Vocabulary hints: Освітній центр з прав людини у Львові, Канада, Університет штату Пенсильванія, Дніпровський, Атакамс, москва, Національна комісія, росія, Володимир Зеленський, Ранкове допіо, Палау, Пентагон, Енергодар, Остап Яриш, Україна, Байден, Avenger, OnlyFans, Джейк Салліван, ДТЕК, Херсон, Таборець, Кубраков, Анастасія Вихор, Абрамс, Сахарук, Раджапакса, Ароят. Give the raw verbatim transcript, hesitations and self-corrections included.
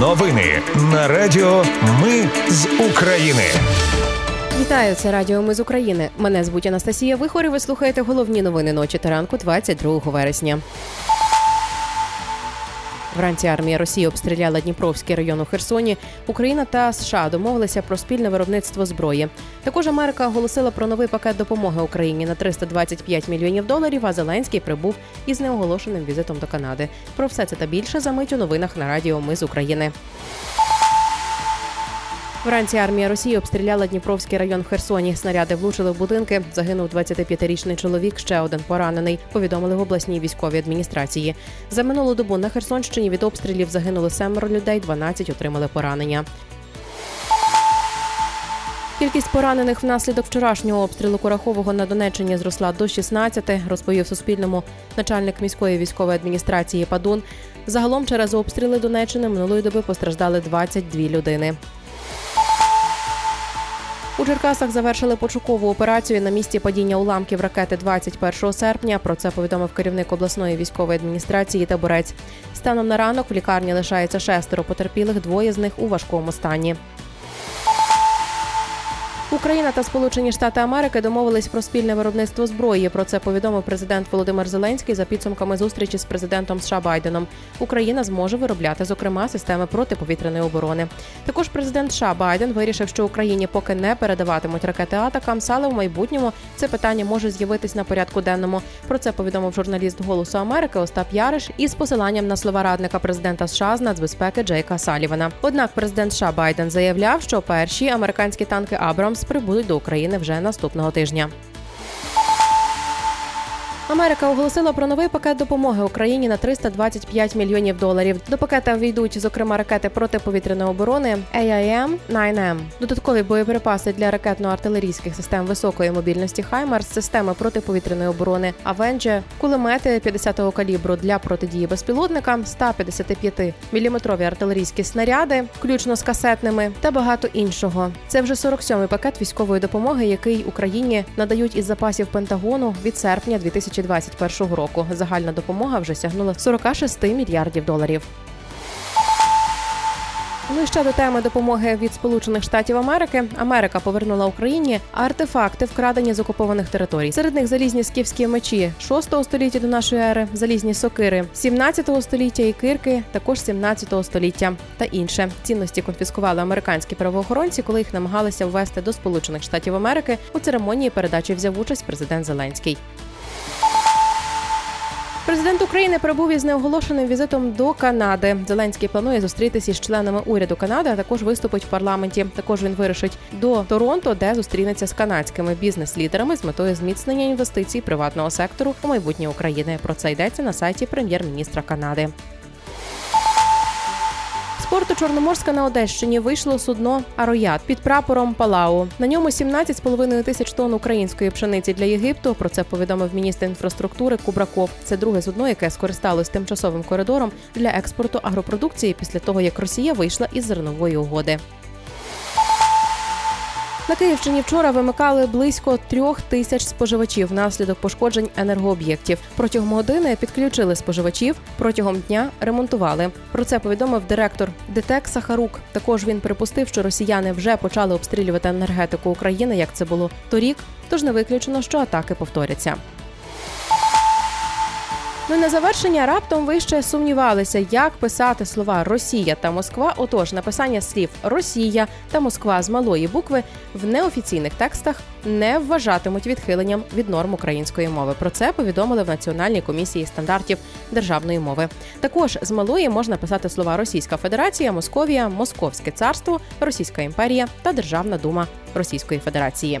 Новини на Радіо Ми з України. Вітаю, це Радіо Ми з України. Мене звуть Анастасія Вихор і ви слухаєте головні новини ночі та ранку двадцять другого вересня. Вранці армія Росії обстріляла Дніпровський район у Херсоні. Україна та США домовилися про спільне виробництво зброї. Також Америка оголосила про новий пакет допомоги Україні на триста двадцять п'ять мільйонів доларів, а Зеленський прибув із неоголошеним візитом до Канади. Про все це та більше за мить у новинах на Радіо Ми з України. Вранці армія Росії обстріляла Дніпровський район в Херсоні. Снаряди влучили в будинки. Загинув двадцятип'ятирічний чоловік, ще один поранений, повідомили в обласній військовій адміністрації. За минулу добу на Херсонщині від обстрілів загинули семеро людей, дванадцять отримали поранення. Кількість поранених внаслідок вчорашнього обстрілу Курахового на Донеччині зросла до шістнадцяти, розповів Суспільному начальник міської військової адміністрації Падун. Загалом через обстріли Донеччини минулої доби постраждали двадцять дві людини. У Черкасах завершили пошукову операцію на місці падіння уламків ракети двадцять першого серпня. Про це повідомив керівник обласної військової адміністрації Таборець. Станом на ранок в лікарні лишається шестеро потерпілих, двоє з них у важкому стані. Україна та Сполучені Штати Америки домовились про спільне виробництво зброї. Про це повідомив президент Володимир Зеленський за підсумками зустрічі з президентом США Байденом. Україна зможе виробляти, зокрема, системи протиповітряної оборони. Також президент США Байден вирішив, що Україні поки не передаватимуть ракети «Атакамс», але в майбутньому це питання може з'явитись на порядку денному. Про це повідомив журналіст «Голосу Америки» Остап Яриш із посиланням на слова радника президента США з нацбезпеки Джейка Саллівана. Однак президент США Байден заявляв, що перші американські танки «Абрамс» прибудуть до України вже наступного тижня. Америка оголосила про новий пакет допомоги Україні на триста двадцять п'ять мільйонів доларів. До пакета ввійдуть, зокрема, ракети протиповітряної оборони ей ай ем дев'ять ем, додаткові боєприпаси для ракетно-артилерійських систем високої мобільності «HIMARS», системи протиповітряної оборони «Avenger», кулемети п'ятдесятого калібру для протидії безпілотникам, сто п'ятдесят п'ять міліметрові артилерійські снаряди, включно з касетними, та багато іншого. Це вже сорок сьомий пакет військової допомоги, який Україні надають із запасів Пентагону від серпня дві тисячі двадцять першого року. Загальна допомога вже сягнула сорок шість мільярдів доларів. Ну і ще до теми допомоги від Сполучених Штатів Америки. Америка повернула Україні артефакти, вкрадені з окупованих територій. Серед них залізні скіфські мечі шостого століття до нашої ери, залізні сокири сімнадцятого століття і кирки також сімнадцятого століття та інше. Цінності конфіскували американські правоохоронці, коли їх намагалися ввести до Сполучених Штатів Америки. У церемонії передачі взяв участь президент Зеленський. Президент України прибув із неоголошеним візитом до Канади. Зеленський планує зустрітися із членами уряду Канади, а також виступить в парламенті. Також він вирушить до Торонто, де зустрінеться з канадськими бізнес-лідерами з метою зміцнення інвестицій приватного сектору у майбутнє України. Про це йдеться на сайті прем'єр-міністра Канади. З порту Чорноморська на Одещині вийшло судно «Ароят» під прапором Палау. На ньому сімнадцять з половиною тисяч тонн української пшениці для Єгипту. Про це повідомив міністр інфраструктури Кубраков. Це друге судно, яке скористалось тимчасовим коридором для експорту агропродукції після того, як Росія вийшла із зернової угоди. На Київщині вчора вимикали близько трьох тисяч споживачів внаслідок пошкоджень енергооб'єктів. Протягом години підключили споживачів, протягом дня ремонтували. Про це повідомив директор ДТЕК Сахарук. Також він припустив, що росіяни вже почали обстрілювати енергетику України, як це було торік, тож не виключено, що атаки повторяться. Ну, на завершення раптом ви ще сумнівалися, як писати слова «Росія» та «Москва». Отож, написання слів «Росія» та «Москва» з малої букви в неофіційних текстах не вважатимуть відхиленням від норм української мови. Про це повідомили в Національній комісії стандартів державної мови. Також з малої можна писати слова «Російська Федерація», «Московія», «Московське царство», «Російська імперія» та «Державна дума Російської Федерації».